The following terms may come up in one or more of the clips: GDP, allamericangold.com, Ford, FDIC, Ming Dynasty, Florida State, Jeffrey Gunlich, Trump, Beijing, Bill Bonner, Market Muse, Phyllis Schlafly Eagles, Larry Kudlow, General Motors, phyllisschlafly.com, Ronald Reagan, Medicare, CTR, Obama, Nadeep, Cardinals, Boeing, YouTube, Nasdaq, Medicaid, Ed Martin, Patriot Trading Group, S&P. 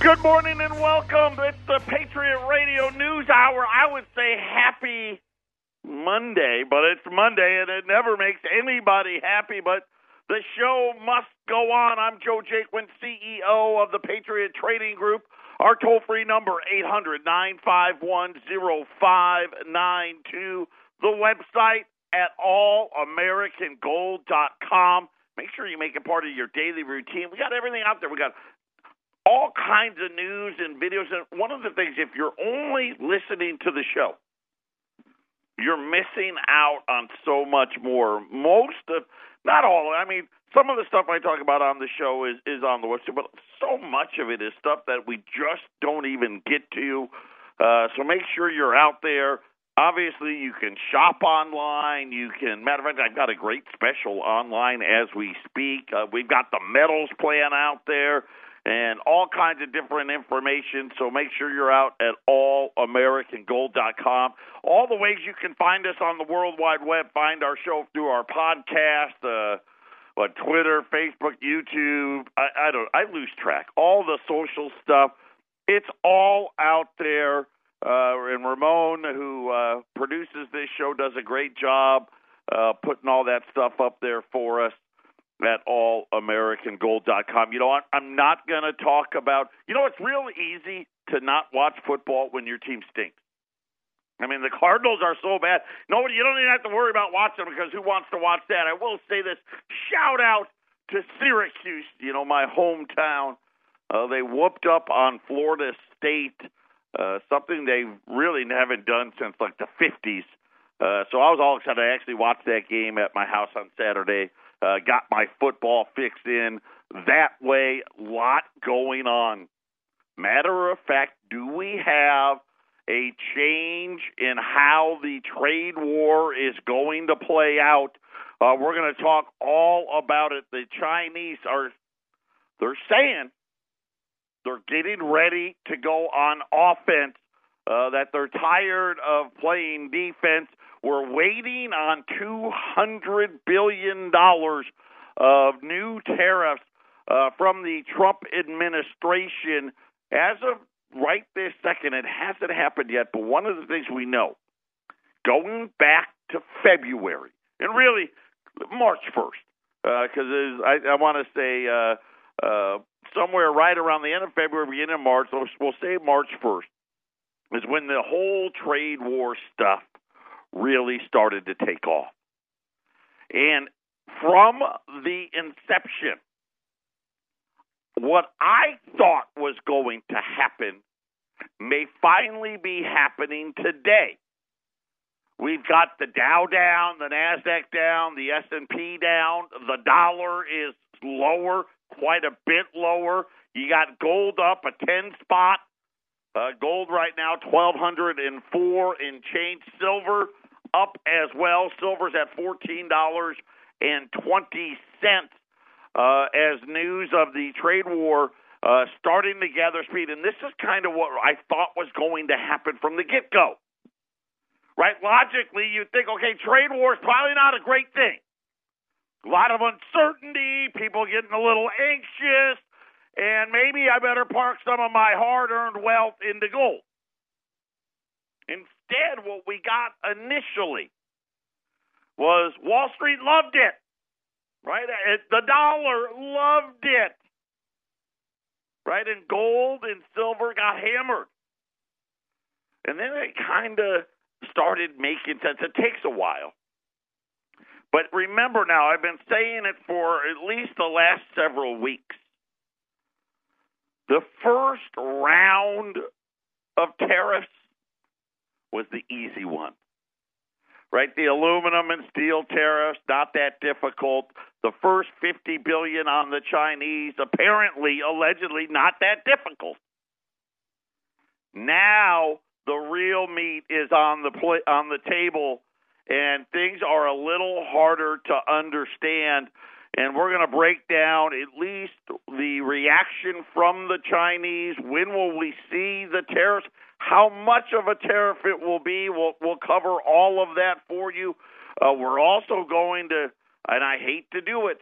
Good morning and welcome. It's the Patriot Radio News Hour. I would say happy Monday, but it's Monday and it never makes anybody happy, but the show must go on. I'm Joe Jaquin, CEO of the Patriot Trading Group. Our toll-free number, 800-951-0592. The website at allamericangold.com. Make sure you make it part of your daily routine. We got everything out there. We got all kinds of news and videos. And one of the things, if you're only listening to the show, you're missing out on so much more. Most of, not all, I mean, some of the stuff I talk about on the show is on the website, but so much of it is stuff that we just don't even get to. So make sure you're out there. Obviously, you can shop online. You can, matter of fact, I've got a great special online as we speak. We've got the medals plan out there and all kinds of different information, so make sure you're out at allamericangold.com. All the ways you can find us on the World Wide Web, find our show through our podcast, Twitter, Facebook, YouTube, I lose track. All the social stuff, it's all out there, and Ramon, who produces this show, does a great job putting all that stuff up there for us. At allamericangold.com. You know what? I'm not going to talk about... You know, it's real easy to not watch football when your team stinks. I mean, the Cardinals are so bad. No, you don't even have to worry about watching them because who wants to watch that? I will say this. Shout out to Syracuse, you know, my hometown. They whooped up on Florida State, something they really haven't done since like the 50s. So I was all excited. I actually watched that game at my house on Saturday. Got my football fixed in that way. Lot going on. Matter of fact, do we have a change in how the trade war is going to play out? We're going to talk all about it. The Chinese they're saying they're getting ready to go on offense. That they're tired of playing defense. We're waiting on $200 billion of new tariffs from the Trump administration. As of right this second, it hasn't happened yet, but one of the things we know, going back to February, and really March 1st, because I want to say somewhere right around the end of February, beginning of March, we'll say March 1st, is when the whole trade war stuff really started to take off. And from the inception, what I thought was going to happen may finally be happening today. We've got the Dow down, the NASDAQ down, the S&P down, the dollar is lower, quite a bit lower. You got gold up a 10 spot. Gold right now, 1,204 in change. Silver up as well. Silver's at $14.20 as news of the trade war starting to gather speed. And this is kind of what I thought was going to happen from the get-go. Right? Logically, you'd think, okay, trade war is probably not a great thing. A lot of uncertainty, people getting a little anxious. And maybe I better park some of my hard-earned wealth into gold. Instead, what we got initially was Wall Street loved it, right? The dollar loved it, right? And gold and silver got hammered. And then it kind of started making sense. It takes a while. But remember now, I've been saying it for at least the last several weeks. The first round of tariffs was the easy one, right? The aluminum and steel tariffs, not that difficult. The first $50 billion on the Chinese, apparently, allegedly, not that difficult. Now the real meat is on the table, and things are a little harder to understand. And we're going to break down at least the reaction from the Chinese. When will we see the tariffs? How much of a tariff it will be? We'll cover all of that for you. We're also going to, and I hate to do it,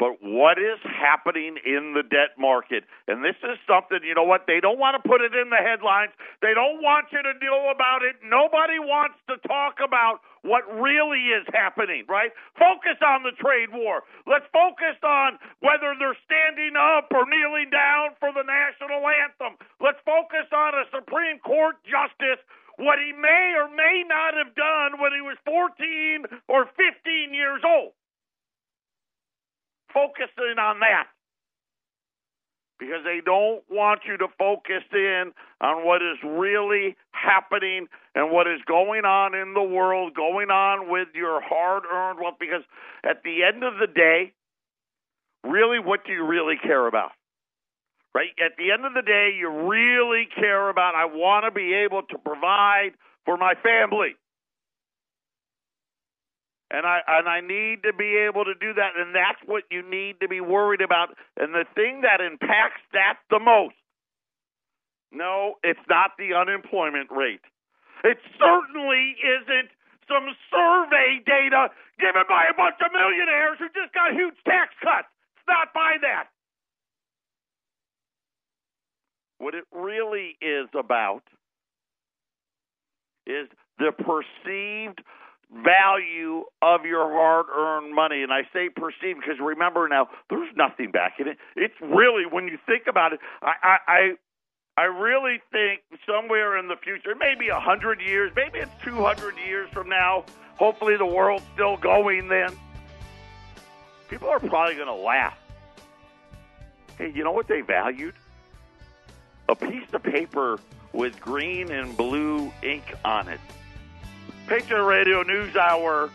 But what is happening in the debt market? And this is something, you know what, they don't want to put it in the headlines. They don't want you to know about it. Nobody wants to talk about what really is happening, right? Focus on the trade war. Let's focus on whether they're standing up or kneeling down for the national anthem. Let's focus on a Supreme Court justice, what he may or may not have done when he was 14 or 15 years old. Focusing on that, because they don't want you to focus in on what is really happening and what is going on in the world, going on with your hard-earned wealth, because at the end of the day, really, what do you really care about? Right? At the end of the day, you really care about, I want to be able to provide for my family. And I need to be able to do that, and that's what you need to be worried about. And the thing that impacts that the most, no, it's not the unemployment rate. It certainly isn't some survey data given by a bunch of millionaires who just got huge tax cuts. It's not by that. What it really is about is the perceived value of your hard-earned money. And I say perceived because remember now, there's nothing back in it. It's really, when you think about it, I really think somewhere in the future, maybe 100 years, maybe it's 200 years from now, hopefully the world's still going then, people are probably going to laugh. Hey, you know what they valued? A piece of paper with green and blue ink on it. Patriot Radio News Hour,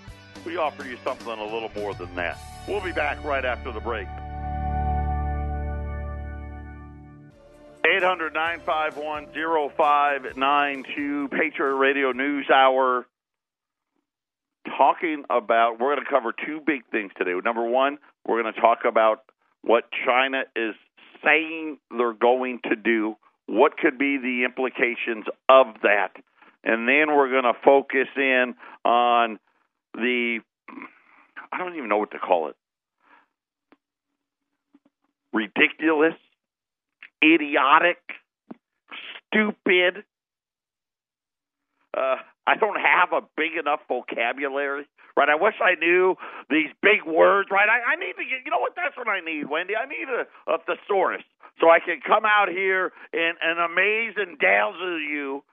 we offer you something a little more than that. We'll be back right after the break. 800-951-0592, Patriot Radio News Hour. Talking about, we're going to cover two big things today. Number one, we're going to talk about what China is saying they're going to do, what could be the implications of that. And then we're going to focus in on the, I don't even know what to call it, ridiculous, idiotic, stupid. I don't have a big enough vocabulary, right? I wish I knew these big words, right? I need to get, you know what, that's what I need, Wendy. I need a thesaurus so I can come out here and amaze and dazzle you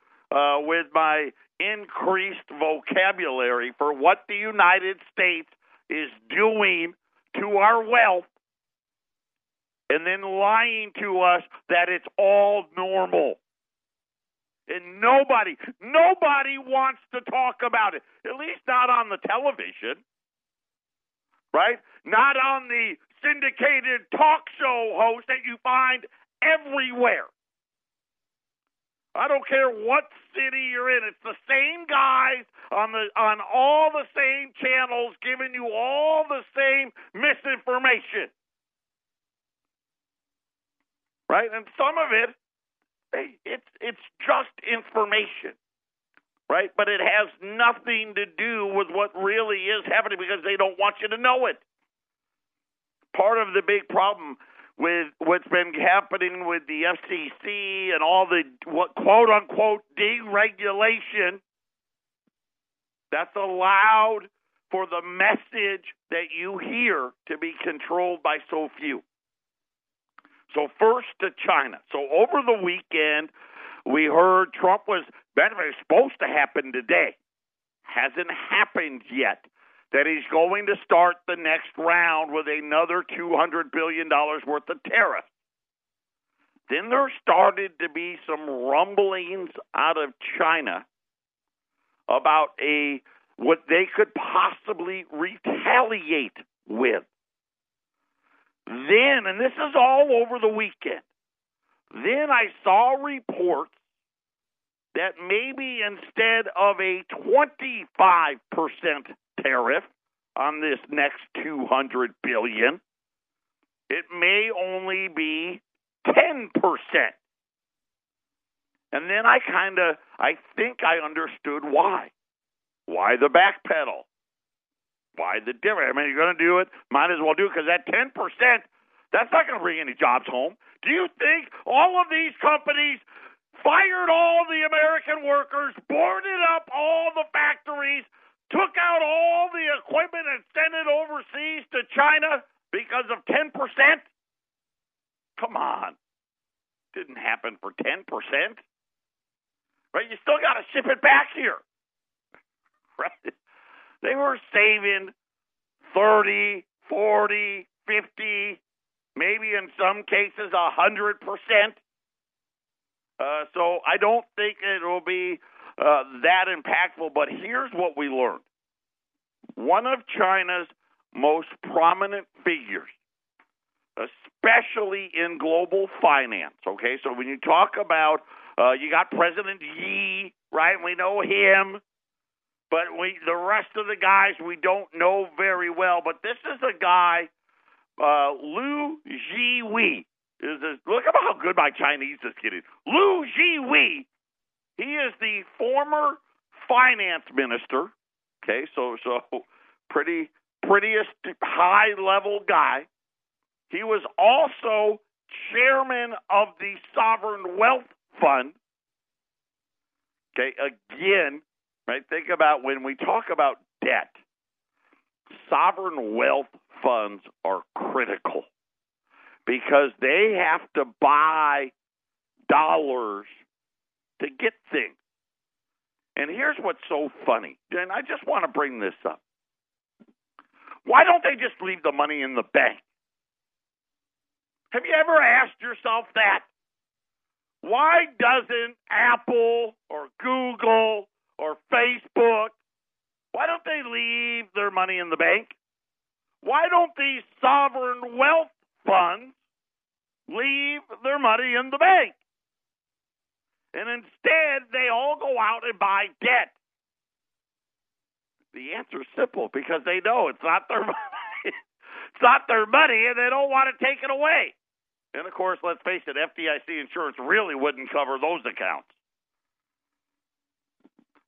with my increased vocabulary for what the United States is doing to our wealth and then lying to us that it's all normal. And nobody wants to talk about it, at least not on the television, right? Not on the syndicated talk show host that you find everywhere. I don't care what city you're in. It's the same guys on all the same channels giving you all the same misinformation. Right? And some of it, it's just information. Right? But it has nothing to do with what really is happening because they don't want you to know it. Part of the big problem with what's been happening with the FCC and all the quote-unquote deregulation that's allowed for the message that you hear to be controlled by so few. So first to China. So over the weekend, we heard Trump was supposed to happen today. Hasn't happened yet. That he's going to start the next round with another $200 billion worth of tariffs. Then there started to be some rumblings out of China about what they could possibly retaliate with. Then, and this is all over the weekend, then I saw reports that maybe instead of a 25% tariff on this next $200 billion, it may only be 10%. And then I think I understood why. Why the backpedal? Why the difference? I mean, you're going to do it, might as well do it, because that 10%, that's not going to bring any jobs home. Do you think all of these companies fired all the American workers, boarded up all the factories, took out all the equipment and sent it overseas to China because of 10%? Come on. Didn't happen for 10%. Right? You still got to ship it back here. Right? They were saving 30, 40, 50, maybe in some cases 100%. So I don't think it will be that impactful. But here's what we learned. One of China's most prominent figures, especially in global finance, okay? So when you talk about, you got President Xi, right? We know him. But the rest of the guys we don't know very well. But this is a guy, Lou Jiwei. Look about how good my Chinese is getting. Lou Jiwei, he is the former finance minister. Okay, so prettiest high-level guy. He was also chairman of the Sovereign Wealth Fund. Okay, again, right, think about when we talk about debt, sovereign wealth funds are critical because they have to buy dollars to get things. And here's what's so funny, and I just want to bring this up. Why don't they just leave the money in the bank? Have you ever asked yourself that? Why doesn't Apple or Google or Facebook, why don't they leave their money in the bank? Why don't these sovereign wealth funds leave their money in the bank? And instead, they all go out and buy debt. The answer is simple, because they know it's not their money. It's not their money, and they don't want to take it away. And, of course, let's face it, FDIC insurance really wouldn't cover those accounts.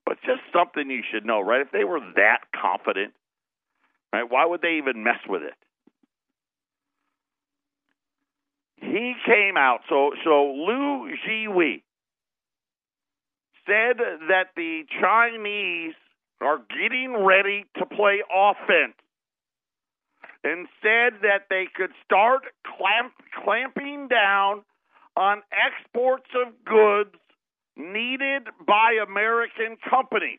But just something you should know, right? If they were that confident, right, why would they even mess with it? He came out. So Lou Jiwei said that the Chinese are getting ready to play offense and said that they could start clamping down on exports of goods needed by American companies.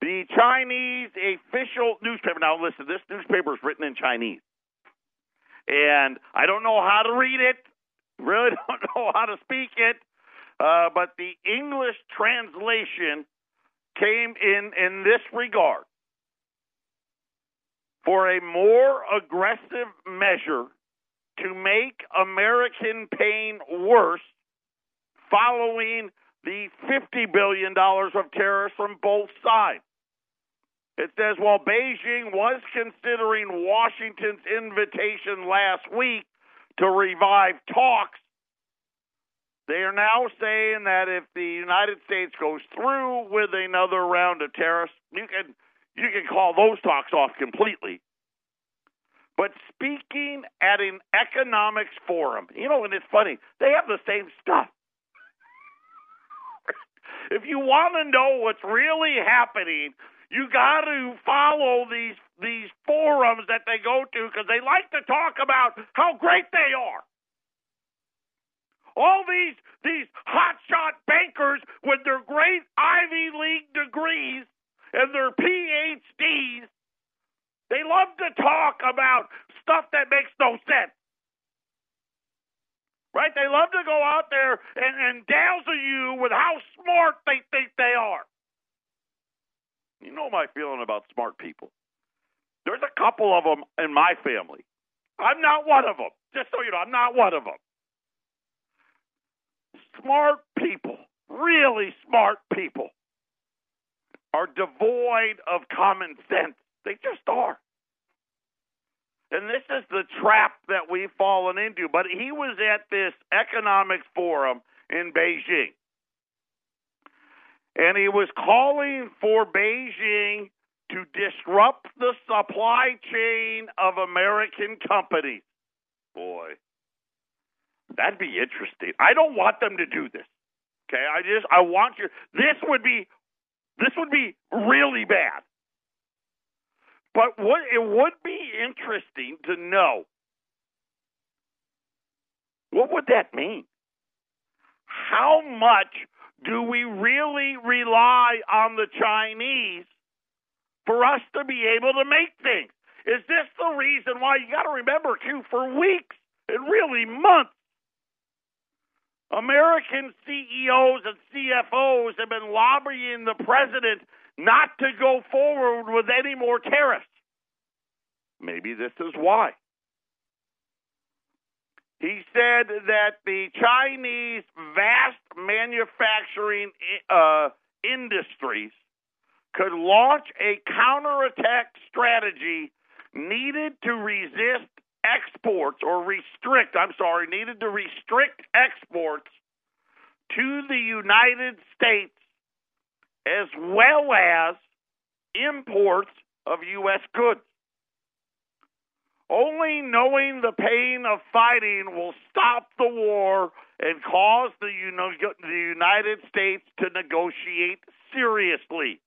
The Chinese official newspaper, now listen, this newspaper is written in Chinese, and I don't know how to read it, really don't know how to speak it, but the English translation came in this regard. For a more aggressive measure to make American pain worse, following the $50 billion of tariffs from both sides. It says, while Beijing was considering Washington's invitation last week to revive talks, they are now saying that if the United States goes through with another round of tariffs, you can call those talks off completely. But speaking at an economics forum, you know, and it's funny, they have the same stuff. If you want to know what's really happening, you got to follow these forums that they go to because they like to talk about how great they are. All these hotshot bankers with their great Ivy League degrees and their PhDs, they love to talk about stuff that makes no sense. Right? They love to go out there and dazzle you with how smart they think they are. You know my feeling about smart people. There's a couple of them in my family. I'm not one of them. Just so you know, I'm not one of them. Smart people, really smart people, are devoid of common sense. They just are. And this is the trap that we've fallen into. But he was at this economic forum in Beijing. And he was calling for Beijing to disrupt the supply chain of American companies. Boy, that'd be interesting. I don't want them to do this. Okay, I want you. This would be really bad. But it would be interesting to know. What would that mean? How much do we really rely on the Chinese for us to be able to make things? Is this the reason why, you got to remember, too, for weeks and really months, American CEOs and CFOs have been lobbying the president not to go forward with any more tariffs. Maybe this is why. He said that the Chinese vast manufacturing industries could launch a counterattack strategy needed to restrict exports to the United States, as well as imports of U.S. goods. Only knowing the pain of fighting will stop the war and cause the United States to negotiate seriously.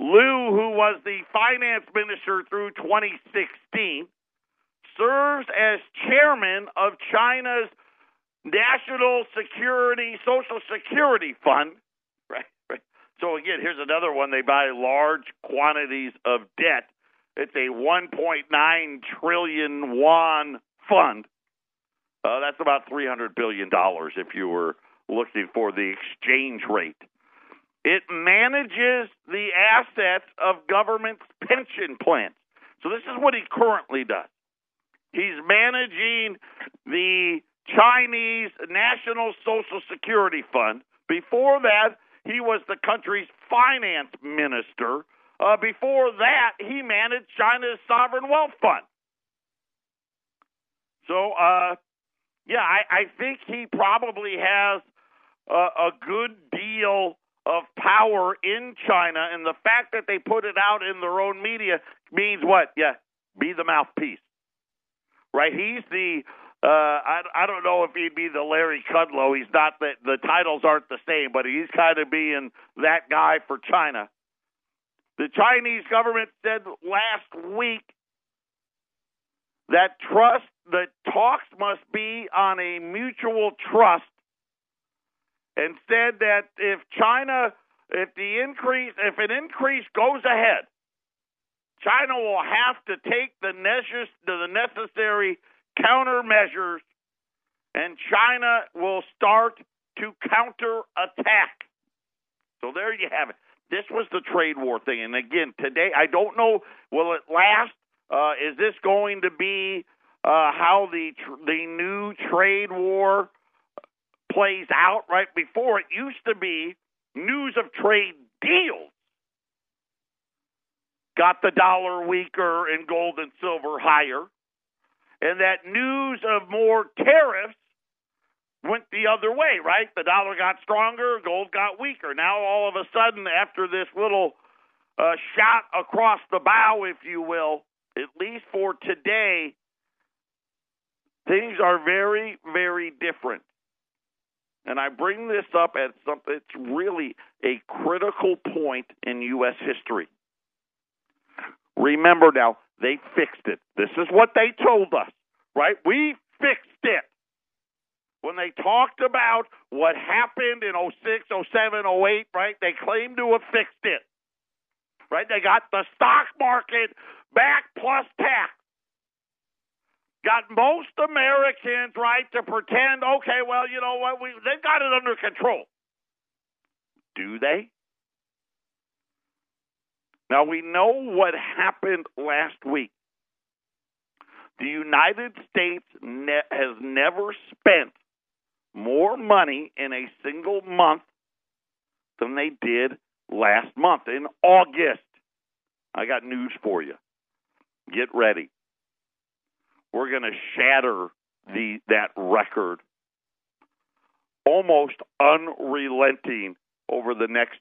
Lou, who was the finance minister through 2016, serves as chairman of China's National Social Security Fund. Right. So again, here's another one. They buy large quantities of debt. It's a 1.9 trillion won fund. That's about $300 billion if you were looking for the exchange rate. It manages the assets of government's pension plans. So this is what he currently does. He's managing the Chinese National Social Security Fund. Before that, he was the country's finance minister. Before that, he managed China's sovereign wealth fund. So, I think he probably has a good deal of power in China, and the fact that they put it out in their own media means what? Yeah, be the mouthpiece, right? He's the I don't know if he'd be the Larry Kudlow. He's not. The titles aren't the same, but he's kind of being that guy for China. The Chinese government said last week that talks must be on a mutual trust, and said that if an increase goes ahead, China will have to take the necessary countermeasures, and China will start to counterattack. So there you have it. This was the trade war thing. And again, today, I don't know, will it last? Is this going to be how the new trade war plays out? Right before, it used to be news of trade deals got the dollar weaker and gold and silver higher, and that news of more tariffs went the other way, right? The dollar got stronger, gold got weaker. Now, all of a sudden, after this little shot across the bow, if you will, at least for today, things are very, very different. And I bring this up at something that's really a critical point in U.S. history. Remember now, they fixed it. This is what they told us, right? We fixed it. When they talked about what happened in 06, 07, 08, right, they claimed to have fixed it, right? They got the stock market back plus tax. Got most Americans, right, to pretend, okay, well, you know what, they've got it under control. Do they? Now, we know what happened last week. The United States has never spent more money in a single month than they did last month in August. I got news for you. Get ready. We're going to shatter that record, almost unrelenting, over the next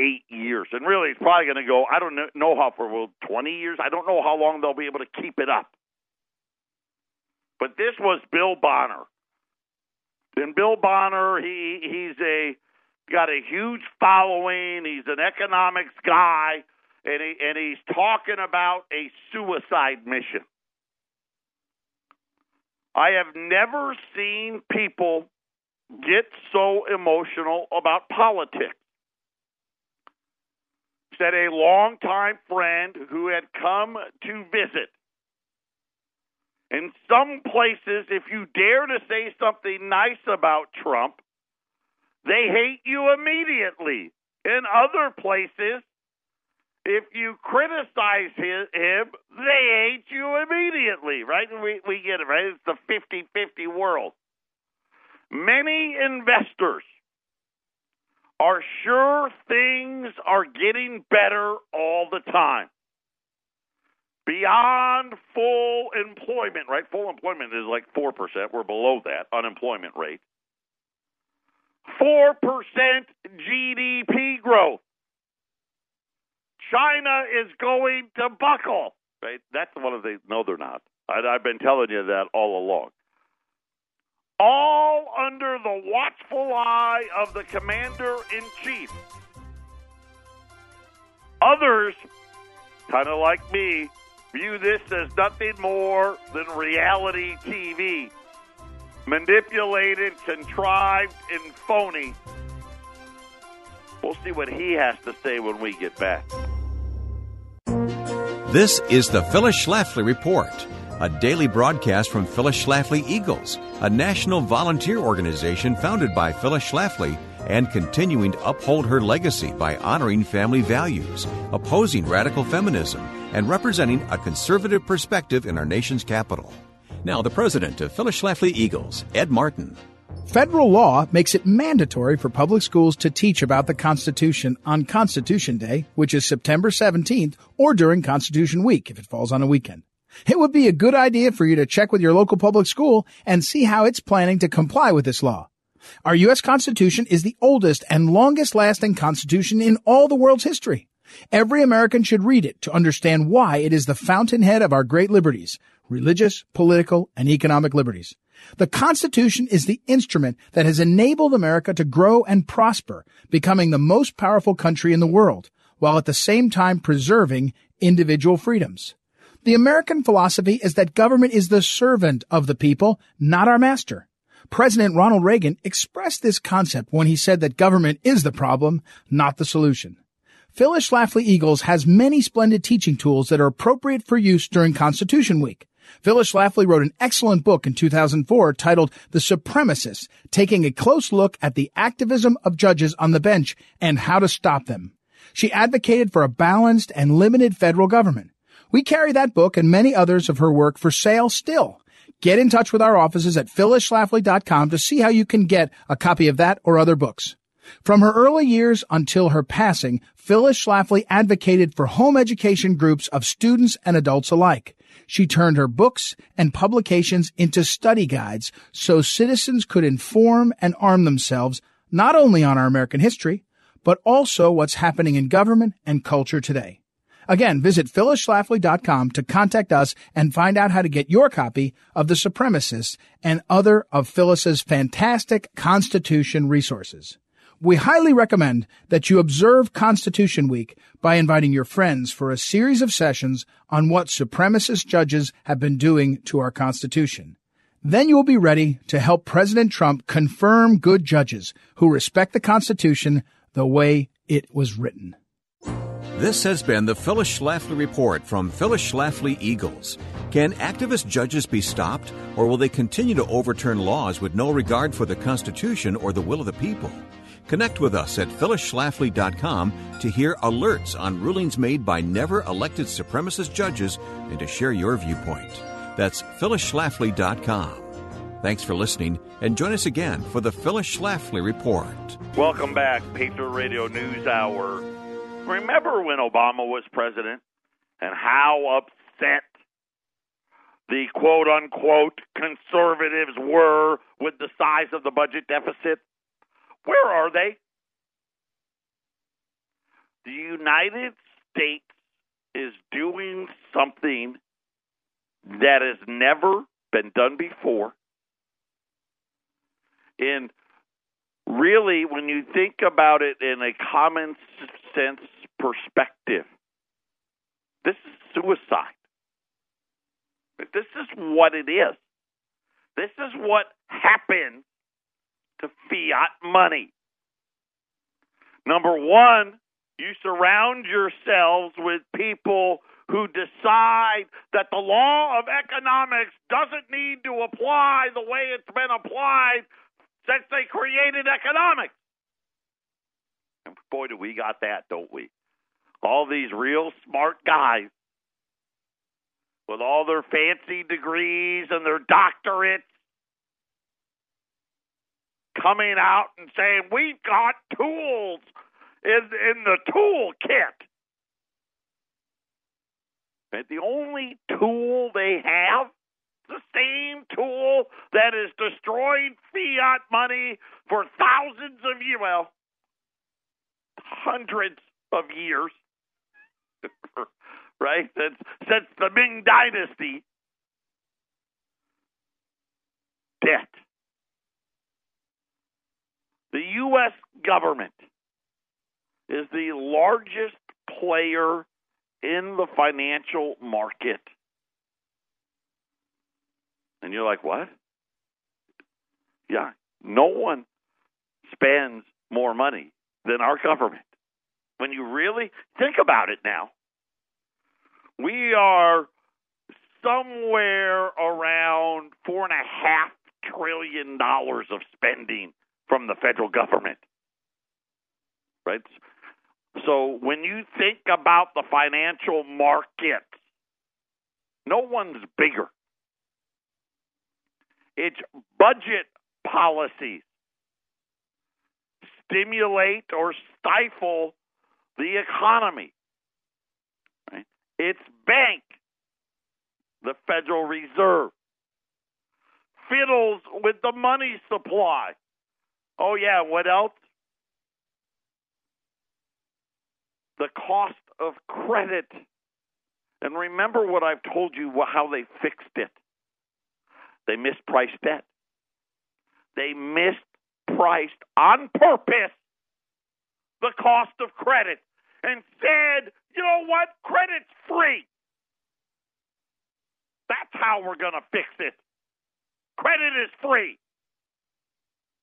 8 years. And really, it's probably going to go, I don't know how for, well, 20 years? I don't know how long they'll be able to keep it up. But this was Bill Bonner. And Bill Bonner, he's got a huge following. He's an economics guy. And he's talking about a suicide mission. I have never seen people get so emotional about politics. Said a longtime friend who had come to visit. In some places, if you dare to say something nice about Trump, they hate you immediately. In other places, if you criticize him, they hate you immediately, right? We get it, right? It's the 50-50 world. Many investors are sure things are getting better all the time. Beyond full employment, right? Full employment is like 4%. We're below that unemployment rate. 4% GDP growth. China is going to buckle. Right? That's one of the things. No, they're not. I've been telling you that all along. All under the watchful eye of the commander-in-chief. Others, kind of like me, view this as nothing more than reality TV. Manipulated, contrived, and phony. We'll see what he has to say when we get back. This is the Phyllis Schlafly Report, a daily broadcast from Phyllis Schlafly Eagles, a national volunteer organization founded by Phyllis Schlafly and continuing to uphold her legacy by honoring family values, opposing radical feminism, and representing a conservative perspective in our nation's capital. Now, the president of Phyllis Schlafly Eagles, Ed Martin. Federal law makes it mandatory for public schools to teach about the Constitution on Constitution Day, which is September 17th, or during Constitution Week if it falls on a weekend. It would be a good idea for you to check with your local public school and see how it's planning to comply with this law. Our U.S. Constitution is the oldest and longest-lasting Constitution in all the world's history. Every American should read it to understand why it is the fountainhead of our great liberties, religious, political, and economic liberties. The Constitution is the instrument that has enabled America to grow and prosper, becoming the most powerful country in the world, while at the same time preserving individual freedoms. The American philosophy is that government is the servant of the people, not our master. President Ronald Reagan expressed this concept when he said that government is the problem, not the solution. Phyllis Schlafly Eagles has many splendid teaching tools that are appropriate for use during Constitution Week. Phyllis Schlafly wrote an excellent book in 2004 titled The Supremacists, taking a close look at the activism of judges on the bench and how to stop them. She advocated for a balanced and limited federal government. We carry that book and many others of her work for sale still. Get in touch with our offices at phyllisschlafly.com to see how you can get a copy of that or other books. From her early years until her passing, Phyllis Schlafly advocated for home education groups of students and adults alike. She turned her books and publications into study guides so citizens could inform and arm themselves not only on our American history, but also what's happening in government and culture today. Again, visit phyllisschlafly.com to contact us and find out how to get your copy of The Supremacists and other of Phyllis's fantastic Constitution resources. We highly recommend that you observe Constitution Week by inviting your friends for a series of sessions on what supremacist judges have been doing to our Constitution. Then you will be ready to help President Trump confirm good judges who respect the Constitution the way it was written. This has been the Phyllis Schlafly Report from Phyllis Schlafly Eagles. Can activist judges be stopped, or will they continue to overturn laws with no regard for the Constitution or the will of the people? Connect with us at phyllisschlafly.com to hear alerts on rulings made by never-elected supremacist judges and to share your viewpoint. That's phyllisschlafly.com. Thanks for listening, and join us again for the Phyllis Schlafly Report. Welcome back, Patriot Radio News Hour. Remember when Obama was president and how upset the quote-unquote conservatives were with the size of the budget deficit? Where are they? The United States is doing something that has never been done before. And really, when you think about it in a common sense perspective, this is suicide. This is what it is. This is what happened to fiat money. Number one, you surround yourselves with people who decide that the law of economics doesn't need to apply the way it's been applied since they created economics. And boy, do we got that, don't we? All these real smart guys with all their fancy degrees and their doctorates coming out and saying, we've got tools in the toolkit. And the only tool they have, the same tool that has destroyed fiat money for thousands of years, well, hundreds of years, right? Since the Ming Dynasty, debt. The U.S. government is the largest player in the financial market. And you're like, what? Yeah, no one spends more money than our government. When you really think about it now, we are somewhere around $4.5 trillion of spending from the federal government, right? So when you think about the financial market, no one's bigger. Its budget policies stimulate or stifle the economy. Right? Its bank, the Federal Reserve, fiddles with the money supply. Oh, yeah, what else? The cost of credit. And remember what I've told you, how they fixed it. They mispriced debt. They mispriced on purpose the cost of credit and said, you know what? Credit's free. That's how we're going to fix it. Credit is free.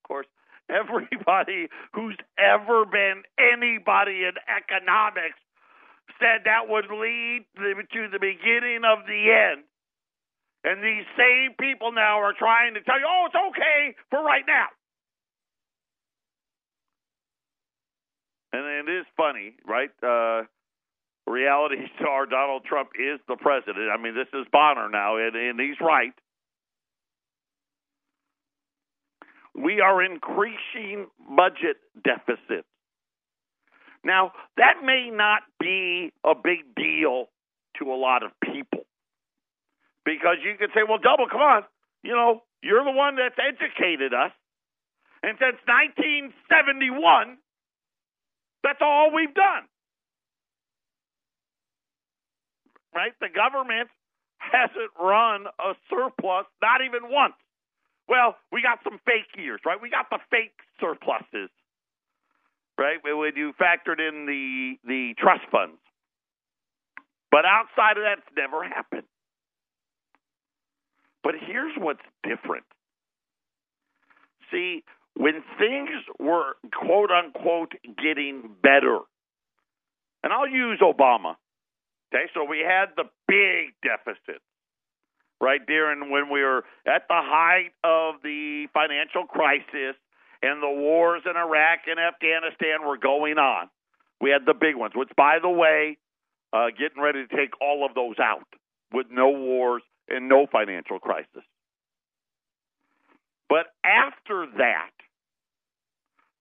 Of course, everybody who's ever been anybody in economics said that would lead to the beginning of the end. And these same people now are trying to tell you, oh, it's okay for right now. And it is funny, right? Reality star Donald Trump is the president. I mean, this is Bonner now, and he's right. We are increasing budget deficits. Now, that may not be a big deal to a lot of people. Because you could say, well, double, come on. You know, you're the one that's educated us. And since 1971, that's all we've done. Right? The government hasn't run a surplus, not even once. Well, we got some fake years, right? We got the fake surpluses, right? When you factored in the trust funds. But outside of that, it's never happened. But here's what's different. See, when things were, quote, unquote, getting better, and I'll use Obama, okay? So we had the big deficit. Right there, and when we were at the height of the financial crisis and the wars in Iraq and Afghanistan were going on, we had the big ones, which, by the way, getting ready to take all of those out with no wars and no financial crisis. But after that,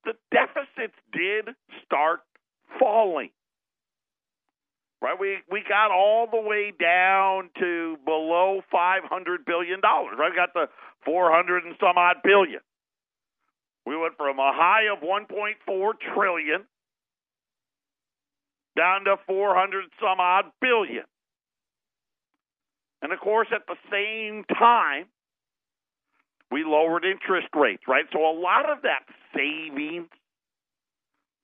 the deficits did start falling. Right, we got all the way down to below $500 billion. Right, we got the 400 and some odd billion. We went from a high of 1.4 trillion down to 400-some-odd billion. And, of course, at the same time, we lowered interest rates, right? So a lot of that savings,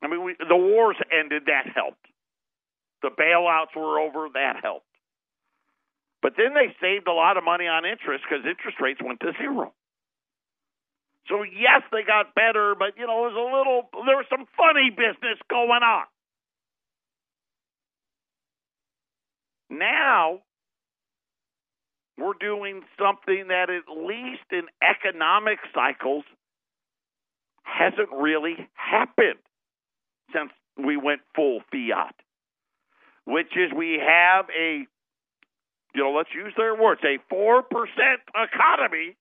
I mean, the wars ended, that helped. The bailouts were over, that helped. But then they saved a lot of money on interest because interest rates went to zero. So, yes, they got better, but, you know, there was some funny business going on. Now, we're doing something that at least in economic cycles hasn't really happened since we went full fiat, which is we have a, you know, let's use their words, a 4% economy.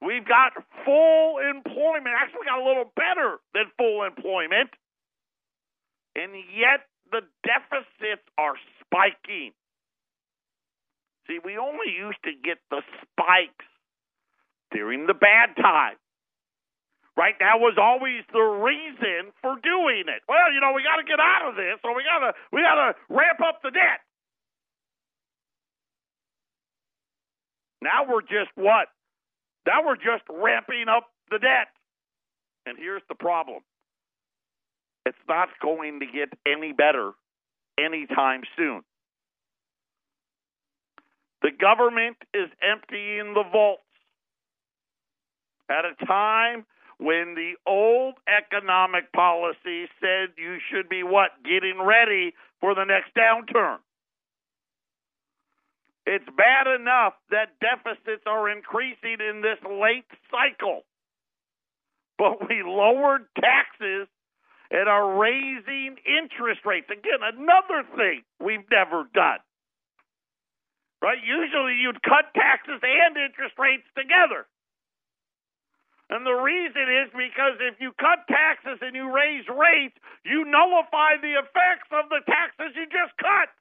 We've got full employment. Actually, we got a little better than full employment. And yet the deficits are spiking. See, we only used to get the spikes during the bad time. Right? That was always the reason for doing it. Well, you know, we got to get out of this, or we got to ramp up the debt. Now we're just what? Now we're just ramping up the debt. And here's the problem. It's not going to get any better anytime soon. The government is emptying the vaults at a time when the old economic policy said you should be what? Getting ready for the next downturn. It's bad enough that deficits are increasing in this late cycle, but we lowered taxes and are raising interest rates. Again, another thing we've never done. Right? Usually you'd cut taxes and interest rates together. And the reason is because if you cut taxes and you raise rates, you nullify the effects of the taxes you just cut.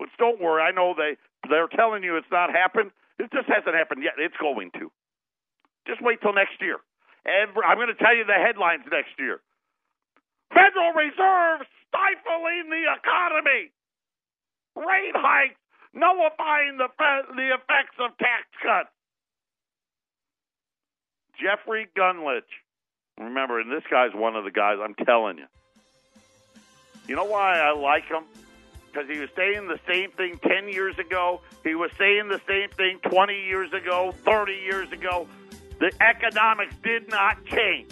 Which, don't worry, I know they're telling you it's not happened. It just hasn't happened yet. It's going to. Just wait till next year. I'm going to tell you the headlines next year. Federal Reserve stifling the economy. Rate hikes nullifying the effects of tax cuts. Jeffrey Gunlich. Remember, and this guy's one of the guys, I'm telling you. You know why I like him? Because he was saying the same thing 10 years ago. He was saying the same thing 20 years ago, 30 years ago. The economics did not change.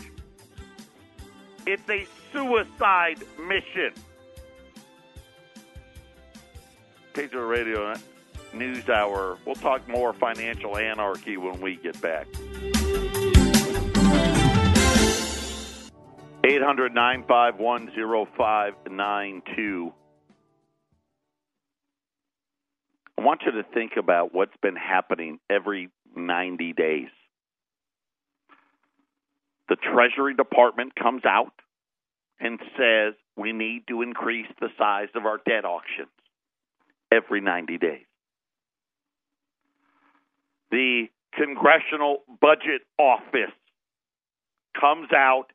It's a suicide mission. Patriot Radio News Hour. We'll talk more financial anarchy when we get back. 800-951-0592. I want you to think about what's been happening every 90 days. The Treasury Department comes out and says we need to increase the size of our debt auctions every 90 days. The Congressional Budget Office comes out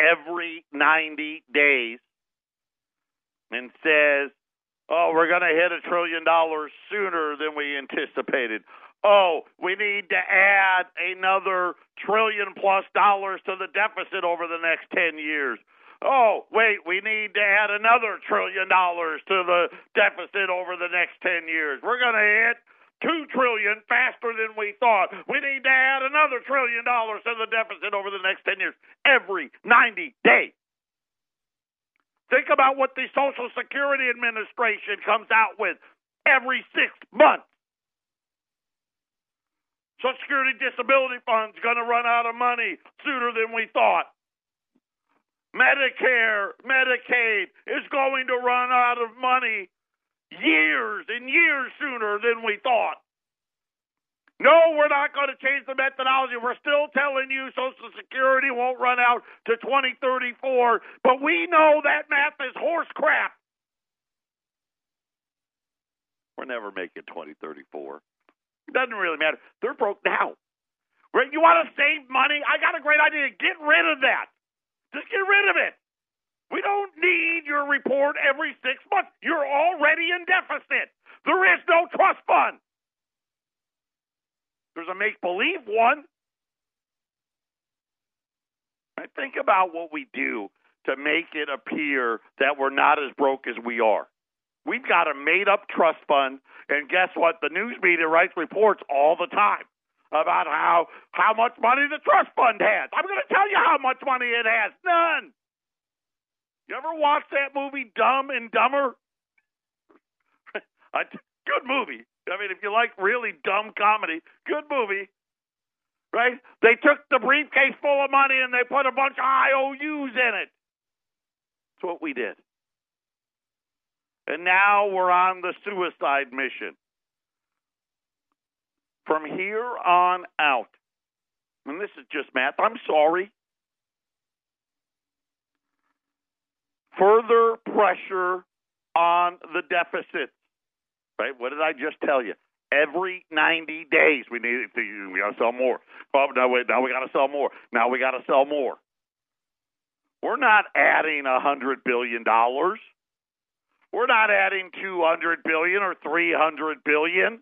every 90 days and says, oh, we're going to hit $1 trillion sooner than we anticipated. Oh, we need to add another $1 trillion+ to the deficit over the next 10 years. Oh, wait, we need to add another $1 trillion to the deficit over the next 10 years. We're going to hit $2 trillion faster than we thought. We need to add another $1 trillion to the deficit over the next 10 years, every 90 days. Think about what the Social Security Administration comes out with every 6 months. Social Security Disability Fund's going to run out of money sooner than we thought. Medicare, Medicaid is going to run out of money years and years sooner than we thought. No, we're not going to change the methodology. We're still telling you Social Security won't run out to 2034, but we know that math is horse crap. We're never making 2034. It doesn't really matter. They're broke now. Right? You want to save money? I got a great idea. Get rid of that. Just get rid of it. We don't need your report every 6 months. You're already in deficit. There is no trust fund. There's a make-believe one. I think about what we do to make it appear that we're not as broke as we are. We've got a made-up trust fund, and guess what? The news media writes reports all the time about how much money the trust fund has. I'm going to tell you how much money it has. None. You ever watch that movie Dumb and Dumber? Good movie. I mean, if you like really dumb comedy, good movie, right? They took the briefcase full of money and they put a bunch of IOUs in it. That's what we did. And now we're on the suicide mission. From here on out, and this is just math, I'm sorry, further pressure on the deficit. Right? What did I just tell you? Every 90 days we need to. We got to sell more. Oh, no, wait, now we got to sell more. Now we got to sell more. We're not adding $100 billion. We're not adding $200 billion or $300 billion.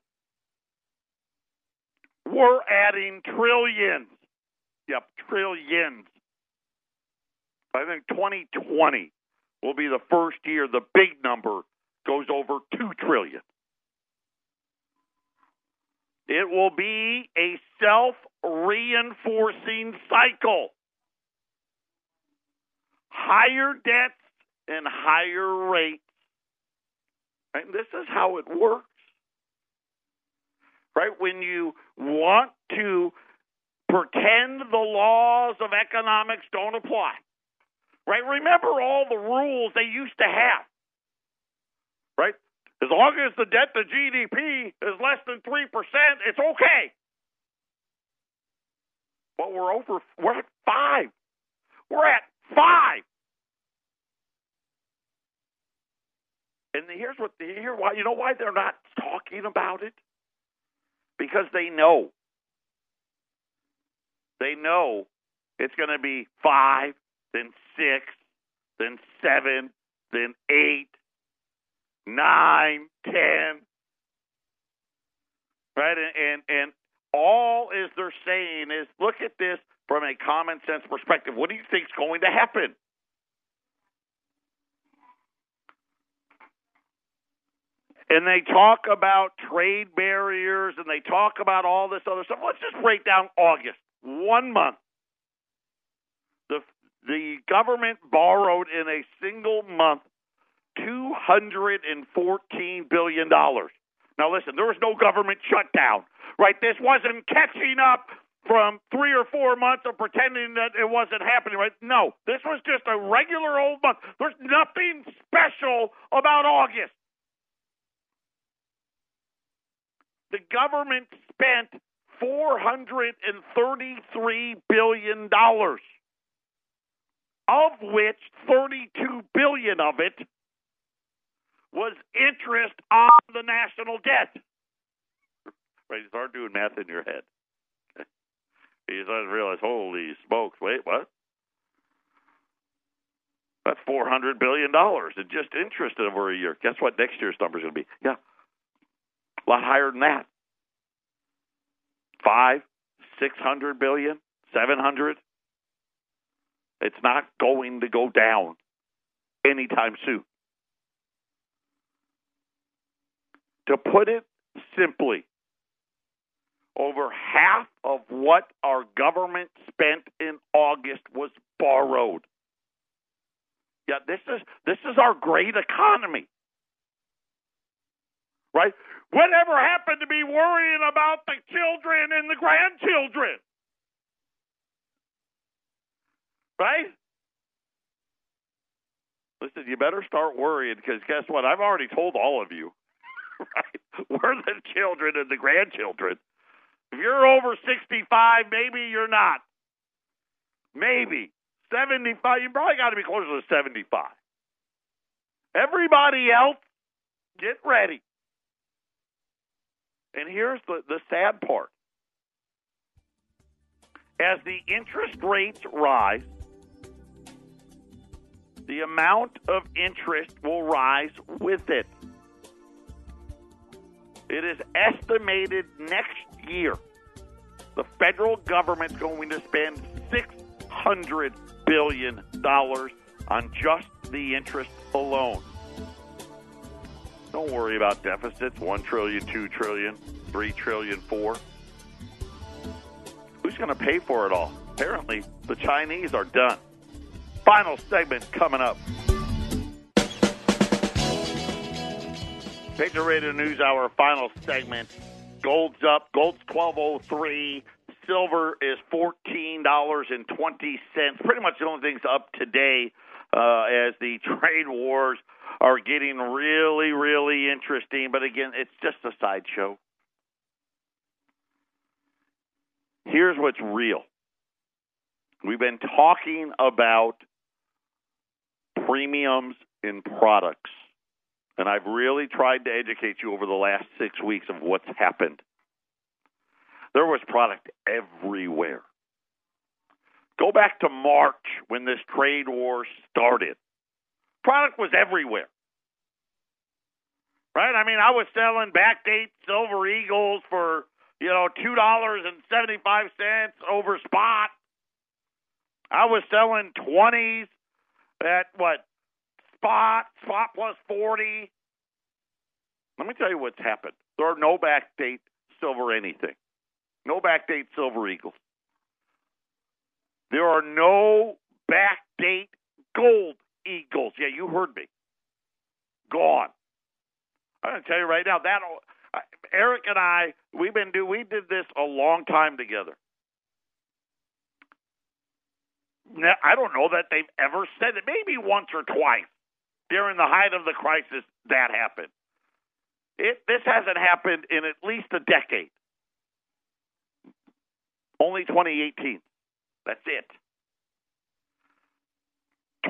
We're adding trillions. Yep, trillions. I think 2020 will be the first year the big number goes over $2 trillion. It will be a self-reinforcing cycle. Higher debts and higher rates. Right? This is how it works. Right? When you want to pretend the laws of economics don't apply. Right? Remember all the rules they used to have. Right? As long as the debt to GDP is less than 3%, it's okay. But we're at 5. We're at 5. And here's why they're not talking about it? Because they know. They know it's going to be 5, then 6, then 7, then 8. 9, 10, right? And all is they're saying is, look at this from a common sense perspective. What do you think is going to happen? And they talk about trade barriers, and they talk about all this other stuff. Let's just break down August, 1 month. The government borrowed in a single month $214 billion. Now listen, there was no government shutdown, right? This wasn't catching up from 3 or 4 months of pretending that it wasn't happening, right? No, this was just a regular old month. There's nothing special about August. The government spent $433 billion, of which $32 billion of it was interest on the national debt. Right, you start doing math in your head. You start to realize, holy smokes, wait, what? That's $400 billion in just interest over a year. Guess what next year's number's going to be? Yeah, a lot higher than that. 500, 600 billion, 700. It's not going to go down anytime soon. To put it simply, over half of what our government spent in August was borrowed. Yeah, this is our great economy. Right? Whatever happened to be worrying about the children and the grandchildren? Right? Listen, you better start worrying, because guess what? I've already told all of you. Right? We're the children and the grandchildren. If you're over 65, maybe you're not. Maybe. 75, you probably got to be closer to 75. Everybody else, get ready. And here's the sad part. As the interest rates rise, the amount of interest will rise with it. It is estimated next year the federal government's going to spend $600 billion on just the interest alone. Don't worry about deficits, $1 trillion, $2 trillion, $3 trillion, $4. Who's going to pay for it all? Apparently, the Chinese are done. Final segment coming up. Patriot Radio News Hour, final segment. Gold's up. Gold's $12.03. Silver is $14.20. Pretty much the only thing's up today as the trade wars are getting really, really interesting. But again, it's just a sideshow. Here's what's real. We've been talking about premiums in products, and I've really tried to educate you over the last 6 weeks of what's happened. There was product everywhere. Go back to March when this trade war started. Product was everywhere. Right? I mean, I was selling backdate Silver Eagles for, $2.75 over spot. I was selling 20s at, spot plus 40. Let me tell you what's happened. There are no backdate silver anything. No backdate Silver Eagles. There are no backdate Gold Eagles. Yeah, you heard me. Gone. I'm going to tell you right now, that Eric and I, we did this a long time together. Now, I don't know that they've ever said it. Maybe once or twice during the height of the crisis that happened. This hasn't happened in at least a decade. Only 2018. That's it.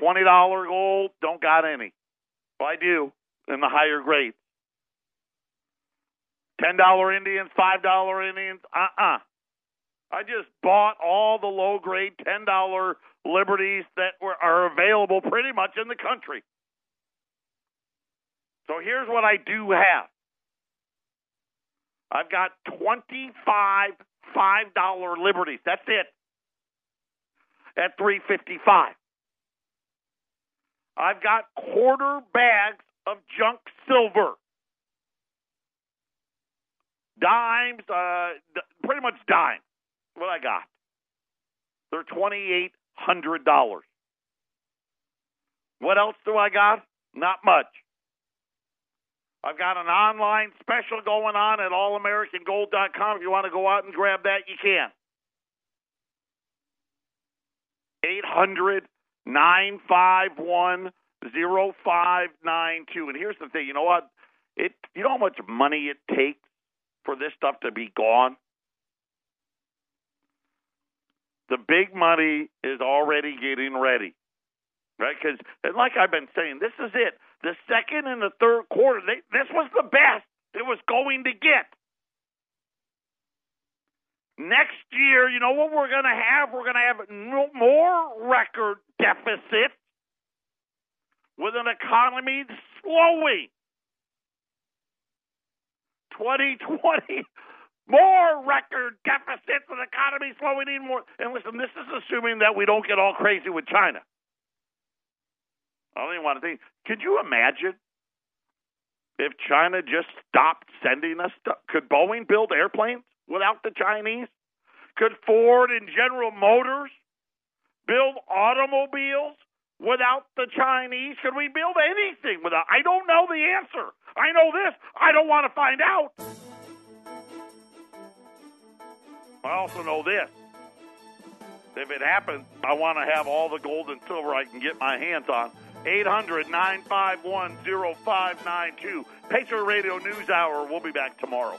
$20 gold, don't got any. Well, I do in the higher grades. $10 Indians, $5 Indians, I just bought all the low-grade $10 Liberties that are available pretty much in the country. So here's what I do have. I've got 25 $5 Liberties. That's it. At $3.55. I've got quarter bags of junk silver. Dimes, pretty much dimes. What I got. They're $2,800. What else do I got? Not much. I've got an online special going on at allamericangold.com. If you want to go out and grab that, you can. 800-951-0592. And here's the thing. You know what? You know how much money it takes for this stuff to be gone? The big money is already getting ready, right? Because, and like I've been saying, this is it. The second and the third quarter, this was the best it was going to get. Next year, you know what we're going to have? We're going to have more record deficits with an economy slowing. 2020. More record deficits and economy slowing even more. And listen, this is assuming that we don't get all crazy with China. I don't even want to think. Could you imagine if China just stopped sending us stuff? Could Boeing build airplanes without the Chinese? Could Ford and General Motors build automobiles without the Chinese? Could we build anything without? I don't know the answer. I know this. I don't want to find out. I also know this. If it happens, I want to have all the gold and silver I can get my hands on. 800-951-0592. Patriot Radio News Hour. We'll be back tomorrow.